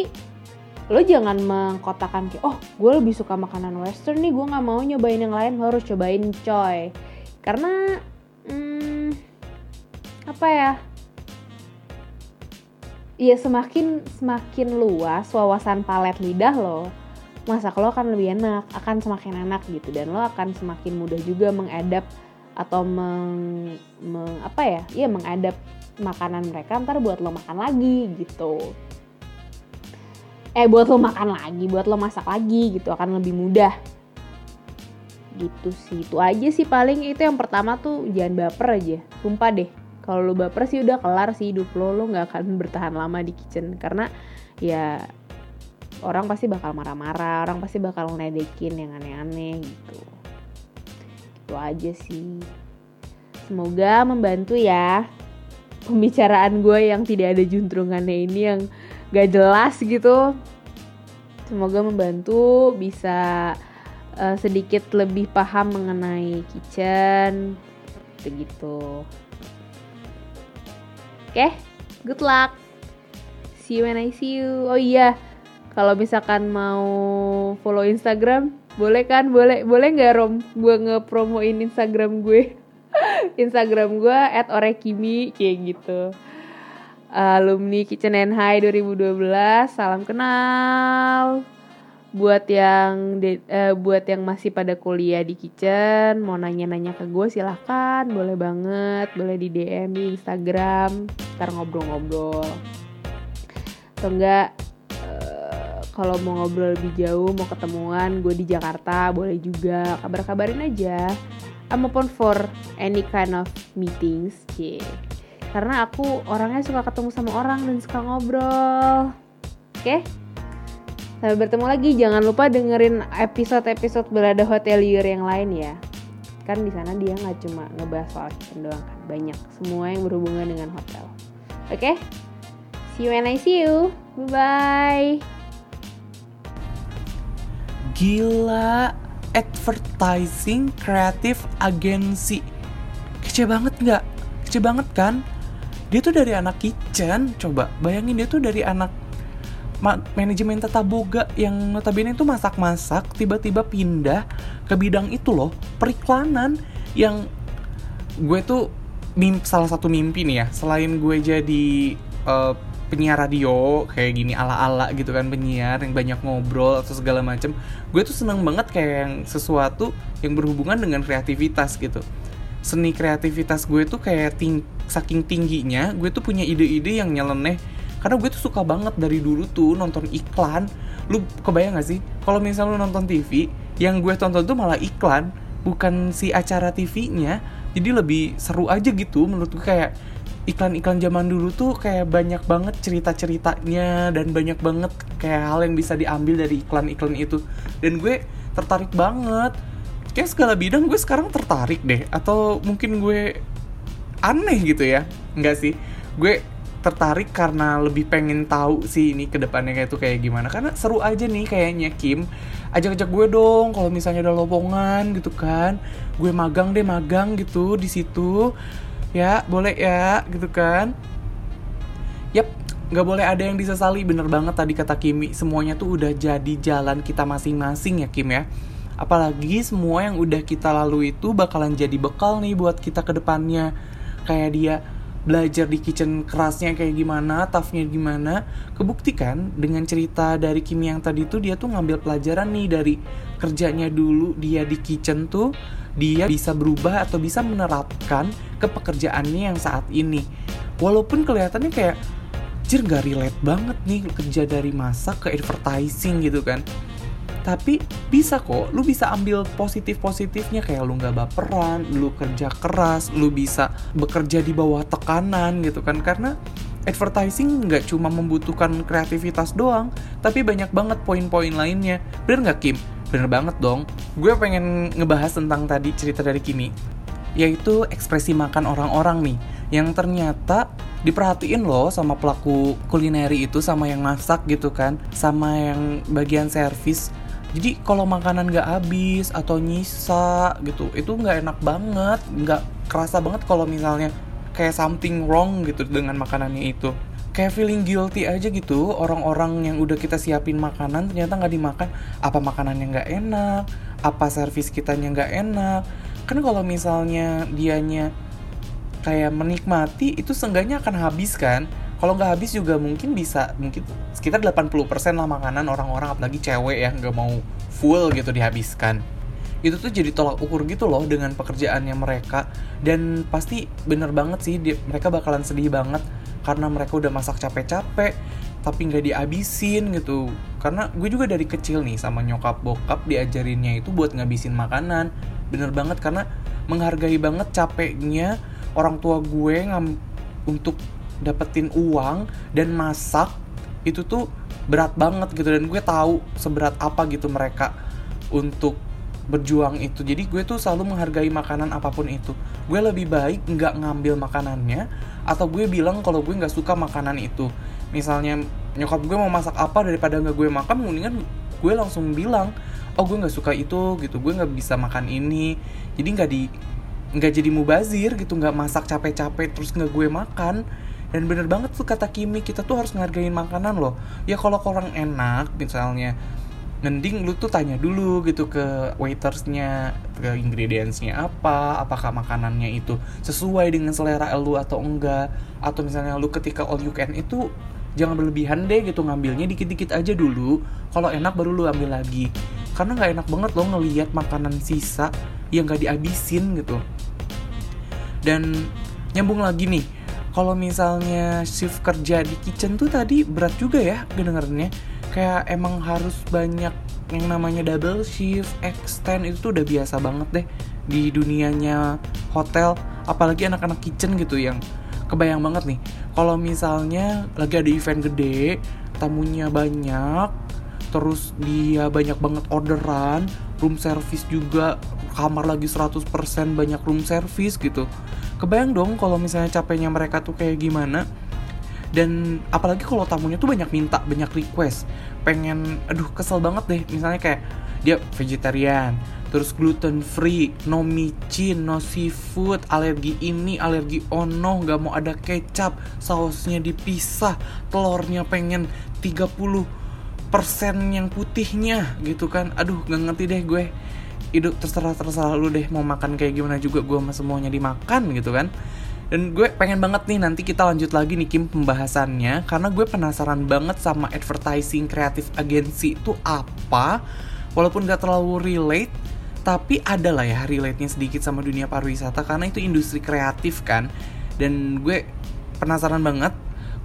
lo jangan mengkotakan kayak, oh gue lebih suka makanan western nih, gue gak mau nyobain yang lain. Lo harus cobain coy. Karena hmm, apa ya, ya semakin semakin luas wawasan palet lidah lo, masak lo akan lebih enak, akan semakin enak gitu. Dan lo akan semakin mudah juga mengadap atau meng, meng apa ya, ya mengadap makanan mereka ntar buat lo makan lagi gitu, eh buat lo makan lagi, buat lo masak lagi gitu, akan lebih mudah gitu sih. Itu aja sih paling, itu yang pertama tuh jangan baper aja, sumpah deh. Kalau lo baper sih udah kelar sih hidup lo, lo nggak akan bertahan lama di kitchen karena ya orang pasti bakal marah-marah, orang pasti bakal ngedekin yang aneh-aneh gitu. Itu aja sih. Semoga membantu ya pembicaraan gue yang tidak ada juntrungannya ini, yang gak jelas gitu. Semoga membantu, bisa uh, sedikit lebih paham mengenai kitchen gitu-gitu. Oke, good luck, see you when I see you. Oh iya, kalau misalkan mau follow Instagram, boleh kan? Boleh boleh nggak Rom? Gue ngepromoin Instagram gue. Instagram gue et orekimi kayak gitu. Alumni Kitchen N H A I dua ribu dua belas. Salam kenal. Buat yang de, uh, buat yang masih pada kuliah di kitchen, mau nanya-nanya ke gue silahkan, boleh banget, boleh di D M di Instagram. Ntar ngobrol-ngobrol. Atau enggak? Kalau mau ngobrol lebih jauh, mau ketemuan, gue di Jakarta, boleh juga. Kabar-kabarin aja. I'm open for any kind of meetings. Cie. Karena aku orangnya suka ketemu sama orang dan suka ngobrol. Oke? Okay? Sampai bertemu lagi. Jangan lupa dengerin episode-episode Balada Hotelier yang lain ya. kan di sana dia nggak cuma ngebahas soal kitchen doang kan, banyak semua yang berhubungan dengan hotel. Oke, okay? See you when I see you, bye bye. Gila, advertising kreatif agency, kece banget nggak? Kece banget kan? Dia tuh dari anak kitchen, coba bayangin dia tuh dari anak ma- manajemen tata boga yang notabene tuh masak-masak, tiba-tiba pindah ke bidang itu loh, periklanan. Yang gue tuh mimpi, salah satu mimpi nih ya, selain gue jadi uh, penyiar radio kayak gini ala-ala gitu kan, penyiar yang banyak ngobrol atau segala macam, gue tuh seneng banget kayak yang sesuatu yang berhubungan dengan kreativitas gitu. Seni kreativitas gue tuh kayak ting- saking tingginya, gue tuh punya ide-ide yang nyeleneh. Karena gue tuh suka banget dari dulu tuh nonton iklan. Lu kebayang gak sih kalau misalnya lu nonton T V, yang gue tonton tuh malah iklan, bukan si acara T V-nya. Jadi lebih seru aja gitu menurut gue. Kayak iklan-iklan zaman dulu tuh kayak banyak banget cerita-ceritanya, dan banyak banget kayak hal yang bisa diambil dari iklan-iklan itu. Dan gue tertarik banget. Kayak segala bidang gue sekarang tertarik deh. Atau mungkin gue aneh gitu ya. Enggak sih, gue tertarik karena lebih pengen tahu sih ini kedepannya kayak itu kayak gimana. Karena seru aja nih kayaknya, Kim. Ajak-ajak gue dong kalau misalnya ada lowongan gitu kan. Gue magang deh, magang gitu di situ. Ya, boleh ya, gitu kan. Yap, gak boleh ada yang disesali, bener banget tadi kata Kimi. Semuanya tuh udah jadi jalan kita masing-masing ya, Kim ya. Apalagi semua yang udah kita lalui itu bakalan jadi bekal nih buat kita ke depannya. Kayak dia belajar di kitchen kerasnya kayak gimana, toughnya gimana. Kebuktikan dengan cerita dari Kimi yang tadi tuh, dia tuh ngambil pelajaran nih dari kerjanya dulu dia di kitchen tuh. Dia bisa berubah atau bisa menerapkan ke pekerjaannya yang saat ini. Walaupun kelihatannya kayak, jir gak relate banget nih kerja dari masak ke advertising gitu kan. Tapi bisa kok, lu bisa ambil positif-positifnya. Kayak lu gak baperan, lu kerja keras, lu bisa bekerja di bawah tekanan gitu kan. Karena advertising gak cuma membutuhkan kreativitas doang, tapi banyak banget poin-poin lainnya. Bener gak, Kim? Bener banget dong. Gue pengen ngebahas tentang tadi cerita dari Kimi, yaitu ekspresi makan orang-orang nih, yang ternyata diperhatiin loh sama pelaku kulineri itu, sama yang masak gitu kan, sama yang bagian servis. Jadi kalau makanan gak habis atau nyisa gitu, itu gak enak banget, gak kerasa banget kalau misalnya kayak something wrong gitu dengan makanannya itu. Kayak feeling guilty aja gitu, orang-orang yang udah kita siapin makanan ternyata gak dimakan. Apa makanannya gak enak, apa servis kitanya gak enak. Kan kalau misalnya dianya kayak menikmati, itu seenggaknya akan habis kan. Kalau gak habis juga mungkin bisa, mungkin sekitar delapan puluh persen lah makanan orang-orang, apalagi cewek yang gak mau full gitu dihabiskan. Itu tuh jadi tolak ukur gitu loh dengan pekerjaannya mereka. Dan pasti bener banget sih, dia, mereka bakalan sedih banget karena mereka udah masak capek-capek tapi gak dihabisin gitu. Karena gue juga dari kecil nih sama nyokap bokap diajarinnya itu buat ngabisin makanan. Bener banget, karena menghargai banget capeknya orang tua gue ngam- untuk dapetin uang dan masak. Itu tuh berat banget gitu, dan gue tahu seberat apa gitu mereka untuk berjuang itu. Jadi gue tuh selalu menghargai makanan apapun itu. Gue lebih baik gak ngambil makanannya, atau gue bilang kalau gue gak suka makanan itu. Misalnya nyokap gue mau masak apa, daripada gak gue makan, mendingan gue langsung bilang, oh gue gak suka itu gitu, gue gak bisa makan ini. Jadi gak di gak jadi mubazir gitu, gak masak capek-capek terus gak gue makan. Dan bener banget tuh kata Kimi, kita tuh harus ngehargain makanan loh. Ya kalau kurang enak misalnya, mending lu tuh tanya dulu gitu ke waitersnya, ke ingredientsnya apa, apakah makanannya itu sesuai dengan selera lu atau enggak. Atau misalnya lu ketika all you can itu jangan berlebihan deh gitu, ngambilnya dikit-dikit aja dulu, kalau enak baru lu ambil lagi. Karena gak enak banget loh ngelihat makanan sisa yang gak dihabisin gitu. Dan nyambung lagi nih, kalau misalnya shift kerja di kitchen tuh tadi berat juga ya kedengerannya. Kayak emang harus banyak yang namanya double shift, extend, itu tuh udah biasa banget deh di dunianya hotel. Apalagi anak-anak kitchen gitu, yang kebayang banget nih kalau misalnya lagi ada event gede, tamunya banyak, terus dia banyak banget orderan, room service juga, kamar lagi seratus persen banyak room service gitu. Kebayang dong kalau misalnya capeknya mereka tuh kayak gimana. Dan apalagi kalau tamunya tuh banyak minta, banyak request, pengen, aduh kesel banget deh. Misalnya kayak dia vegetarian, terus gluten free, no micin, no seafood, alergi ini, alergi ono, gak mau ada kecap, sausnya dipisah, telurnya pengen tiga puluh persen yang putihnya gitu kan. Aduh gak ngerti deh gue, hidup terserah-terserah lu deh mau makan kayak gimana juga, gue sama semuanya dimakan gitu kan. Dan gue pengen banget nih nanti kita lanjut lagi nih Kim pembahasannya, karena gue penasaran banget sama advertising kreatif agensi itu apa. Walaupun gak terlalu relate, tapi ada lah ya relate-nya sedikit sama dunia pariwisata, karena itu industri kreatif kan. Dan gue penasaran banget,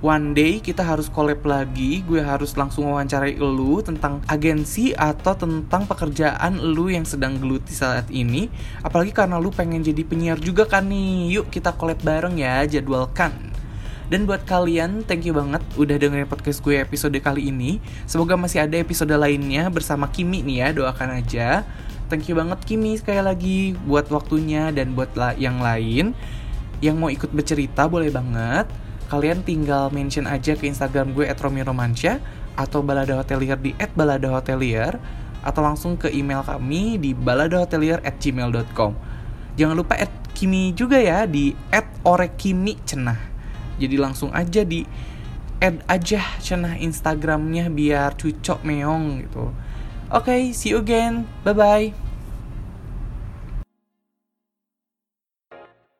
one day kita harus collab lagi. Gue harus langsung wawancarai elu tentang agensi atau tentang pekerjaan elu yang sedang geluti saat ini. Apalagi karena lu pengen jadi penyiar juga kan nih. Yuk kita collab bareng ya, jadwalkan. Dan buat kalian, thank you banget udah dengerin podcast gue episode kali ini. Semoga masih ada episode lainnya bersama Kimi nih ya, doakan aja. Thank you banget Kimi sekali lagi buat waktunya. Dan buat yang lain yang mau ikut bercerita boleh banget. Kalian tinggal mention aja ke Instagram gue et romi roman shah atau Balada Hotelier di et balada hotelier, atau langsung ke email kami di balada hotelier at gmail dot com. Jangan lupa add Kimi juga ya di et orekimi cenah. Jadi langsung aja di add aja cenah Instagramnya biar cucok meong gitu. Oke, okay, see you again. Bye-bye.